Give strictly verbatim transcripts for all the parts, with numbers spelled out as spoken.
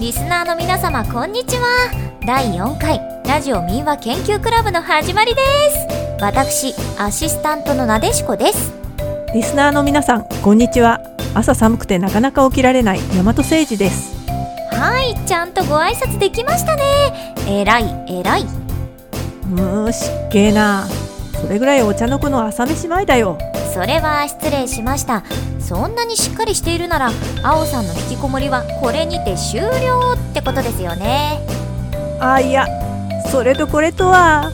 リスナーの皆様こんにちは。だいよんかいラジオ民話研究クラブの始まりです。私アシスタントのなでしこです。リスナーの皆さんこんにちは。朝寒くてなかなか起きられない大和誠二です。はい、ちゃんとご挨拶できましたね。えらいえらい。うーん、しっけえな。それぐらいお茶の子の朝飯前だよ。それは失礼しました。そんなにしっかりしているならあおさんの引きこもりはこれにて終了ってことですよね。あ、いや、それとこれとは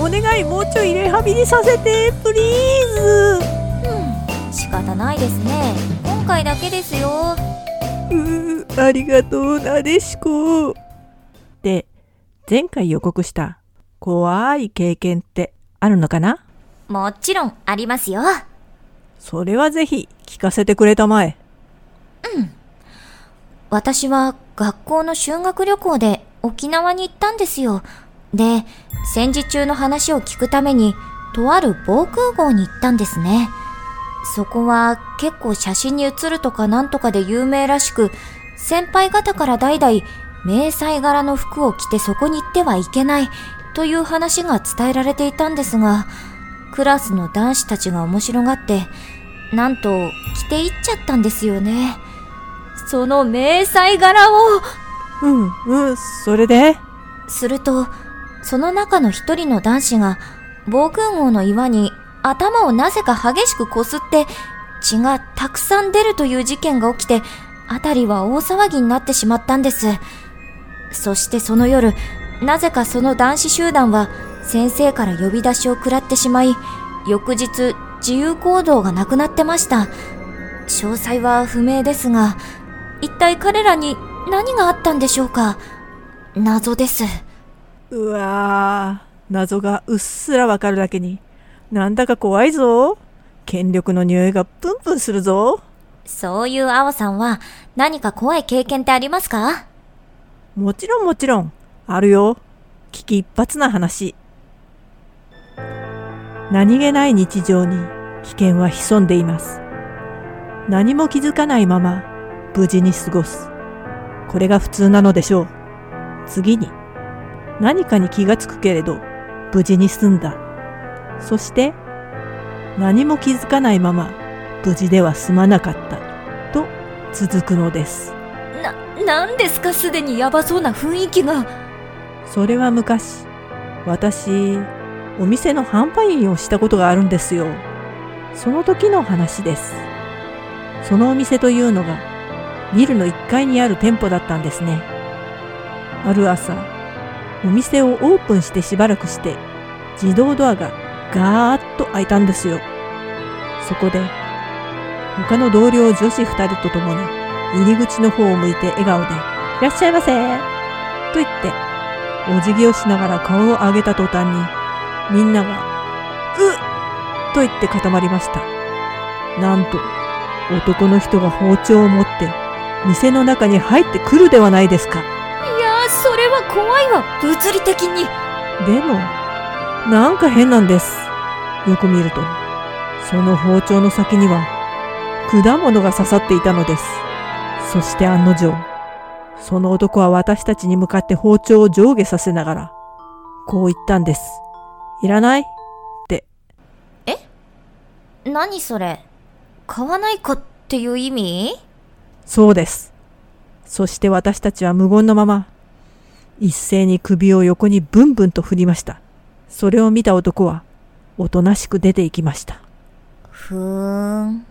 お願い、もうちょいリハビリさせてプリーズ。うん、仕方ないですね。今回だけですよ。うー、ありがとうなでしこ。で、前回予告した怖い経験ってあるのかな？もちろんありますよ。それはぜひ聞かせてくれたまえ。うん。私は学校の修学旅行で沖縄に行ったんですよ。で、戦時中の話を聞くためにとある防空壕に行ったんですね。そこは結構写真に写るとかなんとかで有名らしく、先輩方から代々迷彩柄の服を着てそこに行ってはいけないという話が伝えられていたんですが、クラスの男子たちが面白がって、なんと着ていっちゃったんですよね。その迷彩柄を。うんうん、それで？すると、その中の一人の男子が防空壕の岩に頭をなぜか激しくこすって血がたくさん出るという事件が起きて、あたりは大騒ぎになってしまったんです。そしてその夜、なぜかその男子集団は先生から呼び出しを食らってしまい、翌日自由行動がなくなってました。詳細は不明ですが、一体彼らに何があったんでしょうか。謎です。うわー、謎がうっすらわかるだけになんだか怖いぞ。権力の匂いがプンプンするぞ。そういう青さんは何か怖い経験ってありますか？もちろんもちろんあるよ。危機一髪な話。何気ない日常に危険は潜んでいます。何も気づかないまま無事に過ごす。これが普通なのでしょう。次に、何かに気がつくけれど無事に済んだ。そして、何も気づかないまま無事では済まなかったと続くのです。な、なんですか、すでにやばそうな雰囲気が。それは昔、私、お店の販売員をしたことがあるんですよ。その時の話です。そのお店というのが、ビルのいっかいにある店舗だったんですね。ある朝、お店をオープンしてしばらくして、自動ドアがガーッと開いたんですよ。そこで、他の同僚女子ふたりと共に、入り口の方を向いて笑顔で、いらっしゃいませと言って、お辞儀をしながら顔を上げた途端に、みんなが、うっと言って固まりました。なんと、男の人が包丁を持って、店の中に入ってくるではないですか。いやー、それは怖いわ、物理的に。でも、なんか変なんです。よく見ると、その包丁の先には、果物が刺さっていたのです。そして案の定、その男は私たちに向かって包丁を上下させながら、こう言ったんです。いらないって。え？何それ？買わないかっていう意味？そうです。そして私たちは無言のまま、一斉に首を横にブンブンと振りました。それを見た男は、おとなしく出て行きました。ふーん。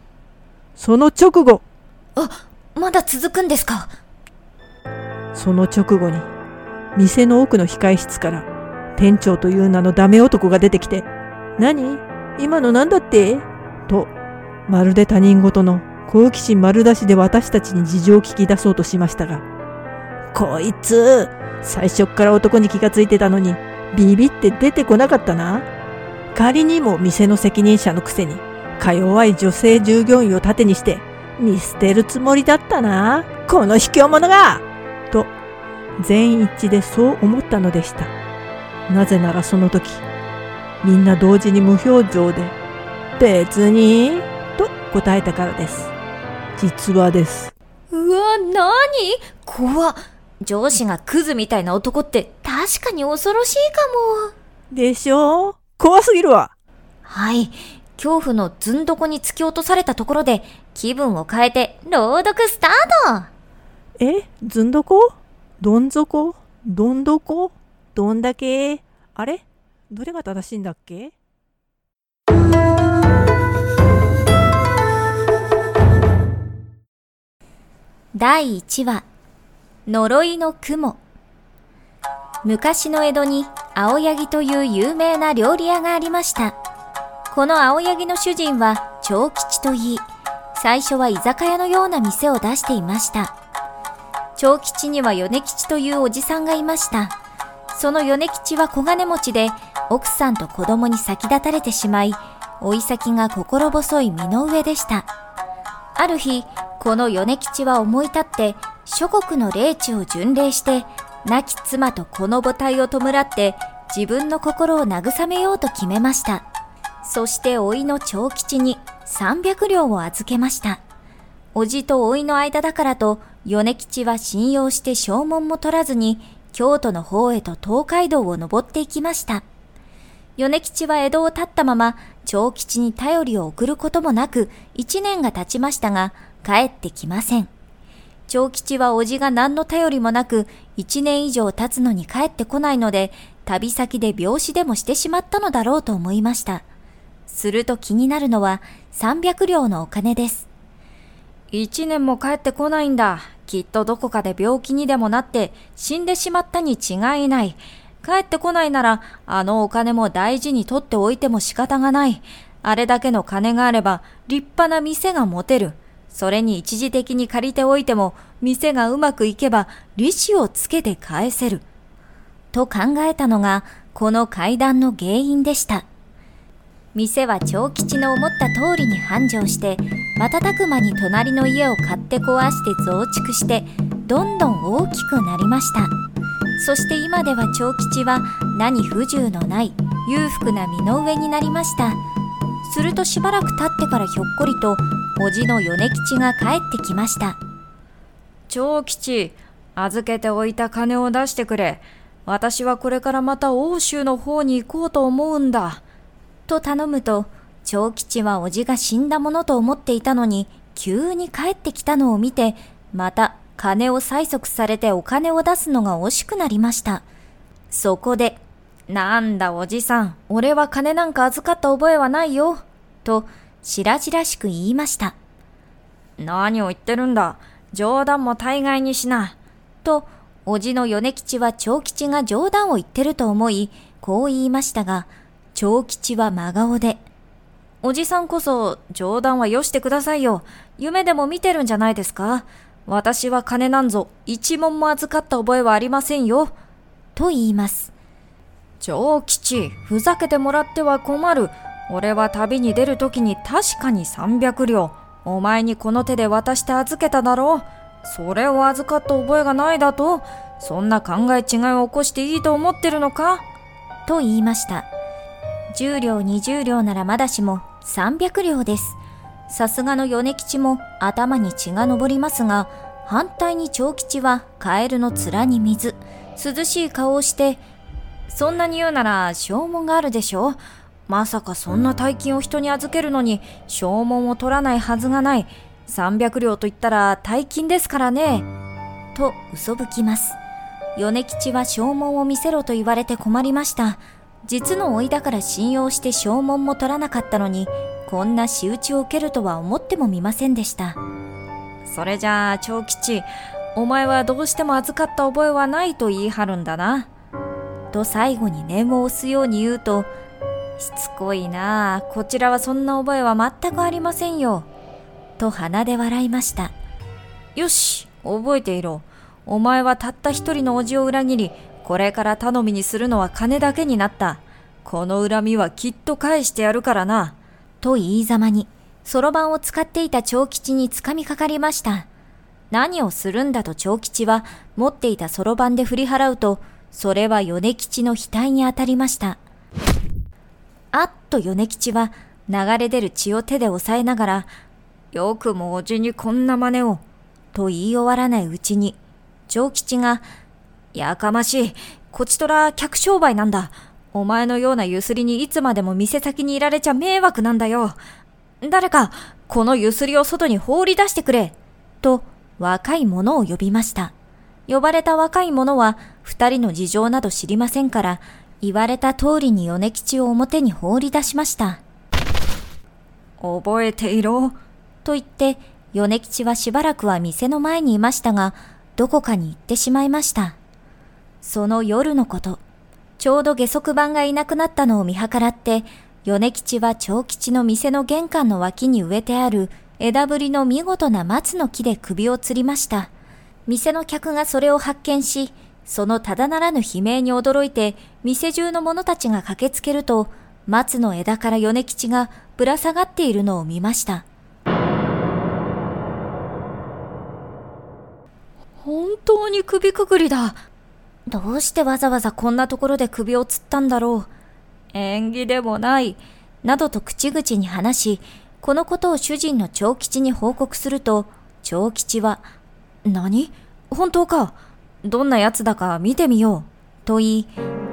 その直後。あ、まだ続くんですか？その直後に、店の奥の控室から、店長という名のダメ男が出てきて、何？今の何だって？と、まるで他人事の好奇心丸出しで私たちに事情を聞き出そうとしましたが、こいつ、最初から男に気がついてたのに、ビビって出てこなかったな。仮にも店の責任者のくせに、か弱い女性従業員を盾にして、見捨てるつもりだったな。この卑怯者が！と、全員一致でそう思ったのでした。なぜならその時、みんな同時に無表情で、別にと答えたからです。実はです。うわ、なに？怖っ。上司がクズみたいな男って確かに恐ろしいかも。でしょう。怖すぎるわ。はい。恐怖のずんどこに突き落とされたところで気分を変えて朗読スタート。え、ずんどこ？どん底？どんどこ？どんだけ？あれ？どれが正しいんだっけ？だいいちわ、呪いの雲。昔の江戸に青柳という有名な料理屋がありました。この青柳の主人は長吉といい、最初は居酒屋のような店を出していました。長吉には米吉というおじさんがいました。その米吉は小金持ちで、奥さんと子供に先立たれてしまい、老い先が心細い身の上でした。ある日、この米吉は思い立って諸国の霊地を巡礼して、亡き妻とこの母体を弔って自分の心を慰めようと決めました。そして老いの長吉にさんびゃくりょうを預けました。おじと老いの間だからと米吉は信用して証文も取らずに京都の方へと東海道を登っていきました。米吉は江戸を立ったまま長吉に頼りを送ることもなくいちねんが経ちましたが、帰ってきません。長吉はおじが何の頼りもなくいちねんいじょう経つのに帰ってこないので、旅先で病死でもしてしまったのだろうと思いました。すると気になるのはさんびゃくりょうのお金です。いちねんも帰ってこないんだ。きっとどこかで病気にでもなって死んでしまったに違いない。帰ってこないならあのお金も大事に取っておいても仕方がない。あれだけの金があれば立派な店が持てる。それに一時的に借りておいても店がうまくいけば利子をつけて返せると考えたのがこの怪談の原因でした。店は長吉の思った通りに繁盛して、瞬く間に隣の家を買って壊して増築して、どんどん大きくなりました。そして今では長吉は何不自由のない裕福な身の上になりました。するとしばらく経ってからひょっこりとおじの米吉が帰ってきました。長吉、預けておいた金を出してくれ。私はこれからまた欧州の方に行こうと思うんだと頼むと、長吉はおじが死んだものと思っていたのに急に帰ってきたのを見て、また金を催促されてお金を出すのが惜しくなりました。そこで、なんだおじさん、俺は金なんか預かった覚えはないよと白々しく言いました。何を言ってるんだ、冗談も大概にしなと、おじの米吉は長吉が冗談を言ってると思い、こう言いましたが、長吉は真顔で、おじさんこそ冗談はよしてくださいよ。夢でも見てるんじゃないですか。私は金なんぞ一文も預かった覚えはありませんよと言います。長吉、ふざけてもらっては困る。俺は旅に出るときに確かにさんびゃくりょうお前にこの手で渡して預けただろう。それを預かった覚えがないだと、そんな考え違いを起こしていいと思ってるのかと言いました。じゅうりょうにじゅうりょうならまだしもさんびゃくりょうです。さすがの米吉も頭に血が上りますが、反対に長吉はカエルの面に水、涼しい顔をして、そんなに言うなら証文があるでしょ。まさかそんな大金を人に預けるのに証文を取らないはずがない。さんびゃくりょうと言ったら大金ですからねと嘘吹きます。米吉は証文を見せろと言われて困りました。実の老いだから信用して証文も取らなかったのに、こんな仕打ちを受けるとは思ってもみませんでした。それじゃあ長吉、お前はどうしても預かった覚えはないと言い張るんだなと最後に念を押すように言うと、しつこいなあ、こちらはそんな覚えは全くありませんよと鼻で笑いました。よし、覚えていろ。お前はたった一人のおじを裏切り、これから頼みにするのは金だけになった。この恨みはきっと返してやるからなと言いざまにそろばんを使っていた長吉につかみかかりました。何をするんだと長吉は持っていたそろばんで振り払うと、それは米吉の額に当たりました。あっと米吉は流れ出る血を手で押さえながら、よくもおじにこんな真似をと言い終わらないうちに、上吉が、やかましい、こちとら客商売なんだ。お前のようなゆすりにいつまでも店先にいられちゃ迷惑なんだよ。誰か、このゆすりを外に放り出してくれ。と、若い者を呼びました。呼ばれた若い者は、二人の事情など知りませんから、言われた通りに米吉を表に放り出しました。覚えていろ。と言って、米吉はしばらくは店の前にいましたが、どこかに行ってしまいました。その夜のこと。ちょうど下足番がいなくなったのを見計らって、米吉は長吉の店の玄関の脇に植えてある枝ぶりの見事な松の木で首を吊りました。店の客がそれを発見し、そのただならぬ悲鳴に驚いて、店中の者たちが駆けつけると、松の枝から米吉がぶら下がっているのを見ました。本当に首くくりだ。どうしてわざわざこんなところで首を吊ったんだろう。縁起でもない。などと口々に話し、このことを主人の長吉に報告すると、長吉は、何？本当か。どんなやつだか見てみよう。と言い、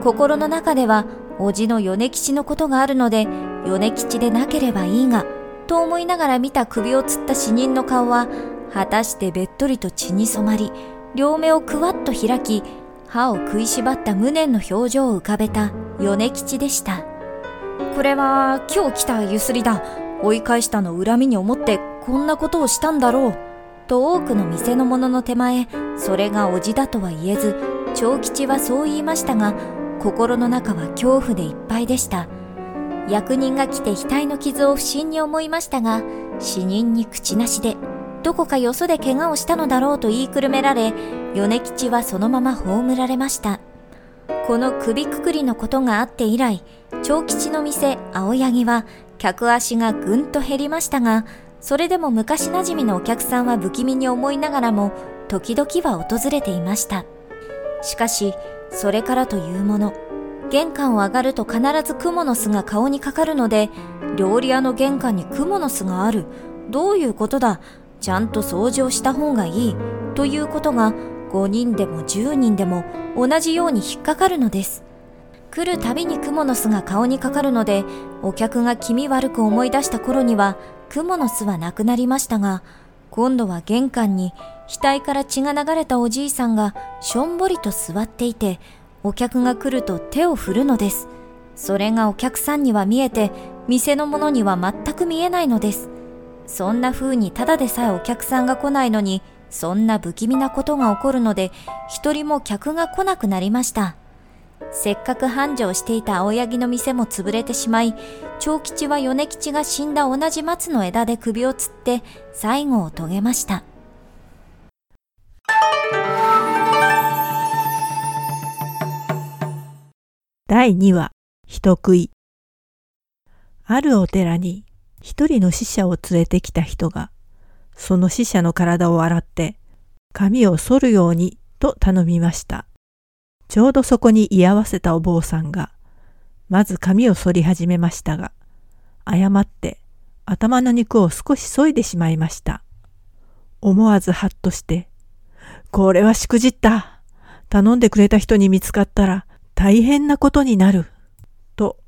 心の中では、叔父の米吉のことがあるので、米吉でなければいいが、と思いながら見た首を吊った死人の顔は、果たしてべっとりと血に染まり、両目をくわっと開き、歯を食いしばった無念の表情を浮かべた米吉でした。これは今日来たゆすりだ。追い返したのを恨みに思ってこんなことをしたんだろう。と多くの店の者の手前、それが叔父だとは言えず、長吉はそう言いましたが、心の中は恐怖でいっぱいでした。役人が来て額の傷を不審に思いましたが、死人に口なしで、どこかよそで怪我をしたのだろうと言いくるめられ、米吉はそのまま葬られました。この首くくりのことがあって以来、長吉の店青柳は客足がぐんと減りましたが、それでも昔なじみのお客さんは不気味に思いながらも、時々は訪れていました。しかし、それからというもの、玄関を上がると必ず蜘蛛の巣が顔にかかるので、料理屋の玄関に蜘蛛の巣がある。どういうことだ。ちゃんと掃除をした方がいい。ということが、ごにんでもじゅうにんでも同じように引っかかるのです。来るたびに蜘蛛の巣が顔にかかるので、お客が気味悪く思い出した頃には、蜘蛛の巣はなくなりましたが、今度は玄関に額から血が流れたおじいさんがしょんぼりと座っていて、お客が来ると手を振るのです。それがお客さんには見えて、店の者には全く見えないのです。そんな風にただでさえお客さんが来ないのに、そんな不気味なことが起こるので、一人も客が来なくなりました。せっかく繁盛していた青柳の店も潰れてしまい、長吉は米吉が死んだ同じ松の枝で首を吊って、最後を遂げました。だいにわ、人食い。あるお寺に、一人の死者を連れてきた人が、その死者の体を洗って、髪を剃るようにと頼みました。ちょうどそこに居合わせたお坊さんが、まず髪を剃り始めましたが、誤って頭の肉を少し削いでしまいました。思わずハッとして、これはしくじった。頼んでくれた人に見つかったら大変なことになる。と、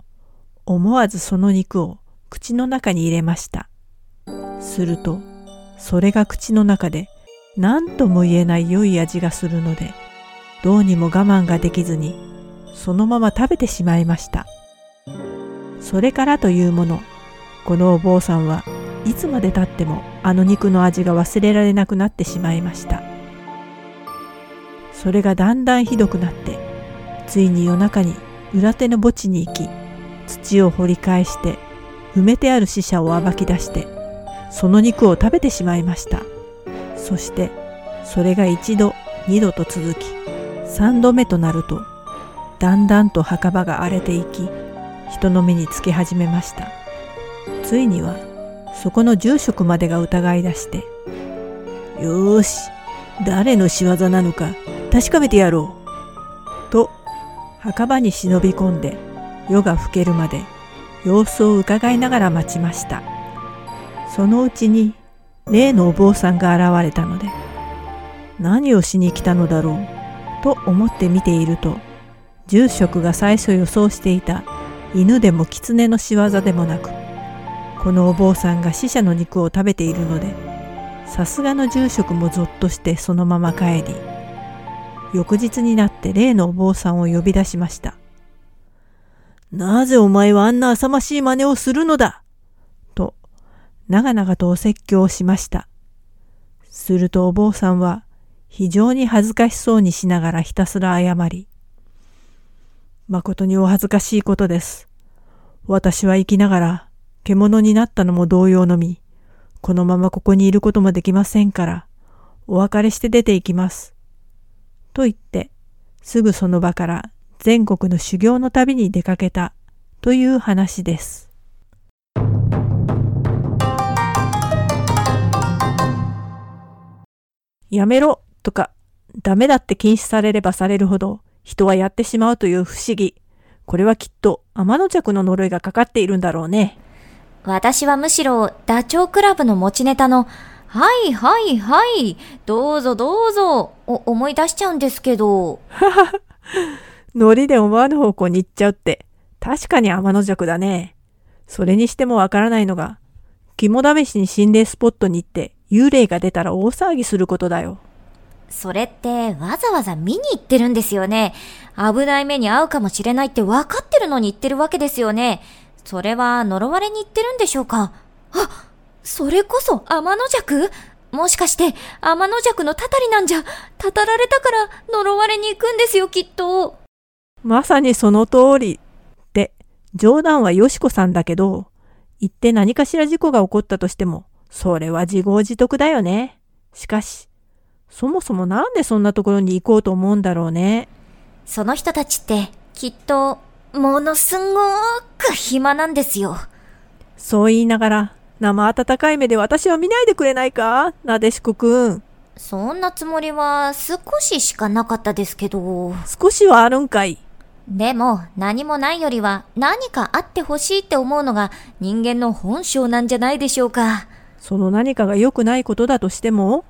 思わずその肉を、口の中に入れました。すると、それが口の中で何とも言えない良い味がするので、どうにも我慢ができずに、そのまま食べてしまいました。それからというもの、このお坊さんはいつまでたってもあの肉の味が忘れられなくなってしまいました。それがだんだんひどくなって、ついに夜中に裏手の墓地に行き、土を掘り返して、埋めてある死者を暴き出して、その肉を食べてしまいました。そして、それが一度、二度と続き、三度目となると、だんだんと墓場が荒れていき、人の目につき始めました。ついには、そこの住職までが疑い出して、よーし、誰の仕業なのか確かめてやろう。と、墓場に忍び込んで、夜が更けるまで、様子を伺いながら待ちました。そのうちに例のお坊さんが現れたので、何をしに来たのだろうと思って見ていると、住職が最初予想していた犬でも狐の仕業でもなく、このお坊さんが死者の肉を食べているので、さすがの住職もぞっとしてそのまま帰り、翌日になって例のお坊さんを呼び出しました。なぜお前はあんな浅ましい真似をするのだと、長々とお説教をしました。するとお坊さんは、非常に恥ずかしそうにしながらひたすら謝り、誠にお恥ずかしいことです。私は生きながら、獣になったのも同様のみ、このままここにいることもできませんから、お別れして出て行きます。と言って、すぐその場から全国の修行の旅に出かけたという話です。やめろとか、ダメだって禁止されればされるほど、人はやってしまうという不思議。これはきっと天の尺の呪いがかかっているんだろうね。私はむしろダチョウ倶楽部の持ちネタのはいはいはいどうぞどうぞを思い出しちゃうんですけど。ははは。ノリで思わぬ方向に行っちゃうって確かに天の尺だね。それにしてもわからないのが、肝試しに心霊スポットに行って幽霊が出たら大騒ぎすることだよ。それってわざわざ見に行ってるんですよね。危ない目に遭うかもしれないって分かってるのに言ってるわけですよね。それは呪われに言ってるんでしょうか。あ、それこそ天の尺？もしかして天の尺のたたりなんじゃ。たたられたから呪われに行くんですよきっと。まさにその通り。で、冗談はよしこさんだけど、言って何かしら事故が起こったとしても、それは自業自得だよね。しかし、そもそもなんでそんなところに行こうと思うんだろうね。その人たちってきっとものすごく暇なんですよ。そう言いながら生温かい目で私を見ないでくれないか、なでしこくん。そんなつもりは少ししかなかったですけど。少しはあるんかい。でも何もないよりは何かあってほしいって思うのが人間の本性なんじゃないでしょうか。その何かが良くないことだとしても、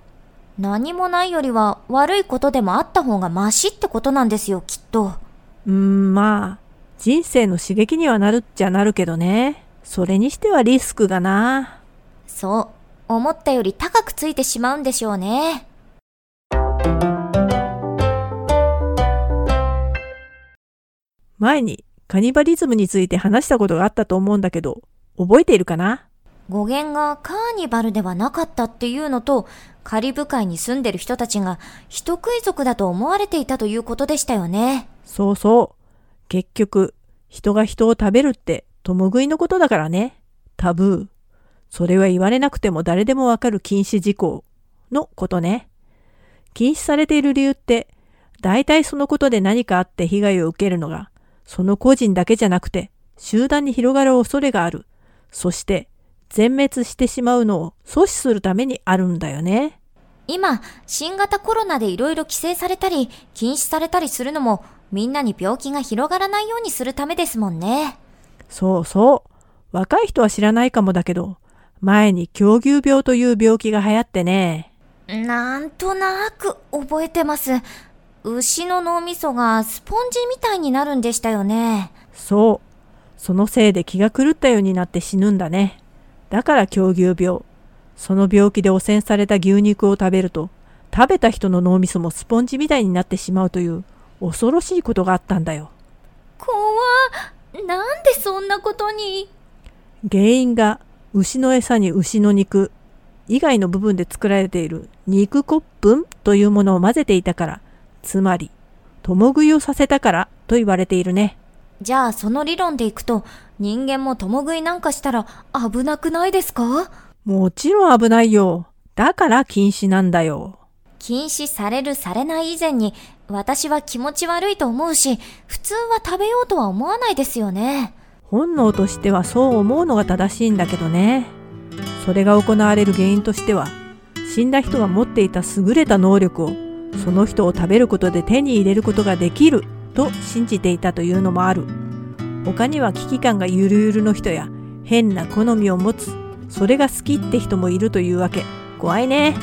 何もないよりは悪いことでもあった方がマシってことなんですよきっと。うーん、まあ人生の刺激にはなるっちゃなるけどね。それにしてはリスクがな。そう思ったより高くついてしまうんでしょうね。前にカニバリズムについて話したことがあったと思うんだけど、覚えているかな。語源がカーニバルではなかったっていうのと、カリブ海に住んでる人たちが人食い族だと思われていたということでしたよね。そうそう、結局人が人を食べるって共食いのことだからね。タブー、それは言われなくても誰でもわかる禁止事項のことね。禁止されている理由って、大体そのことで何かあって被害を受けるのが、その個人だけじゃなくて集団に広がる恐れがある、そして全滅してしまうのを阻止するためにあるんだよね。今、新型コロナでいろいろ規制されたり、禁止されたりするのも、みんなに病気が広がらないようにするためですもんね。そうそう。若い人は知らないかもだけど、前に狂牛病という病気が流行ってね。なんとなく覚えてます。牛の脳みそがスポンジみたいになるんでしたよね。そう。そのせいで気が狂ったようになって死ぬんだね。だから狂牛病。その病気で汚染された牛肉を食べると、食べた人の脳みそもスポンジみたいになってしまうという恐ろしいことがあったんだよ。怖っ。なんでそんなことに。原因が牛の餌に牛の肉以外の部分で作られている肉骨粉というものを混ぜていたから、つまり共食いをさせたからと言われているね。じゃあその理論でいくと、人間も共食いなんかしたら危なくないですか？もちろん危ないよ。だから禁止なんだよ。禁止されるされない以前に、私は気持ち悪いと思うし、普通は食べようとは思わないですよね。本能としてはそう思うのが正しいんだけどね。それが行われる原因としては、死んだ人が持っていた優れた能力をその人を食べることで手に入れることができると信じていたというのもある。他には危機感がゆるゆるの人や、変な好みを持つ、それが好きって人もいるというわけ。怖いね。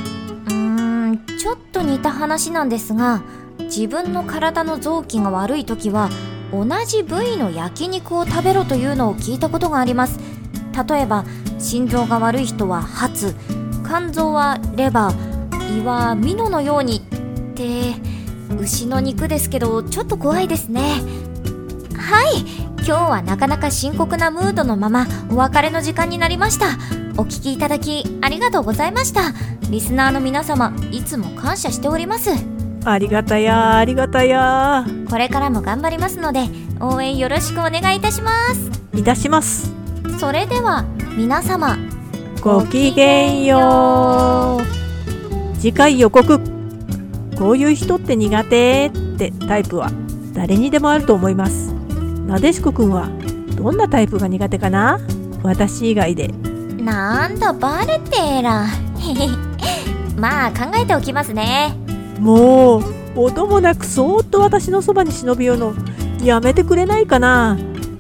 うーん、ちょっと似た話なんですが、自分の体の臓器が悪い時は同じ部位の焼肉を食べろというのを聞いたことがあります。例えば心臓が悪い人はハツ、肝臓はレバー、胃はミノのようにって。牛の肉ですけどちょっと怖いですね。はい、今日はなかなか深刻なムードのままお別れの時間になりました。お聞きいただきありがとうございました。リスナーの皆様、いつも感謝しております。ありがたやありがたや。これからも頑張りますので応援よろしくお願いいたしますいたします。それでは皆様、ごきげんよう。次回予告。こういう人って苦手ってタイプは誰にでもあると思います。なでしこくんはどんなタイプが苦手かな？私以外で。なんだ、バレてーら。まあ考えておきますね。もう音もなくそーっと私のそばに忍び寄るのやめてくれないかな。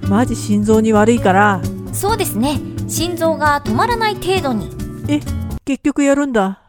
マジ心臓に悪いから。そうですね、心臓が止まらない程度に。え、結局やるんだ。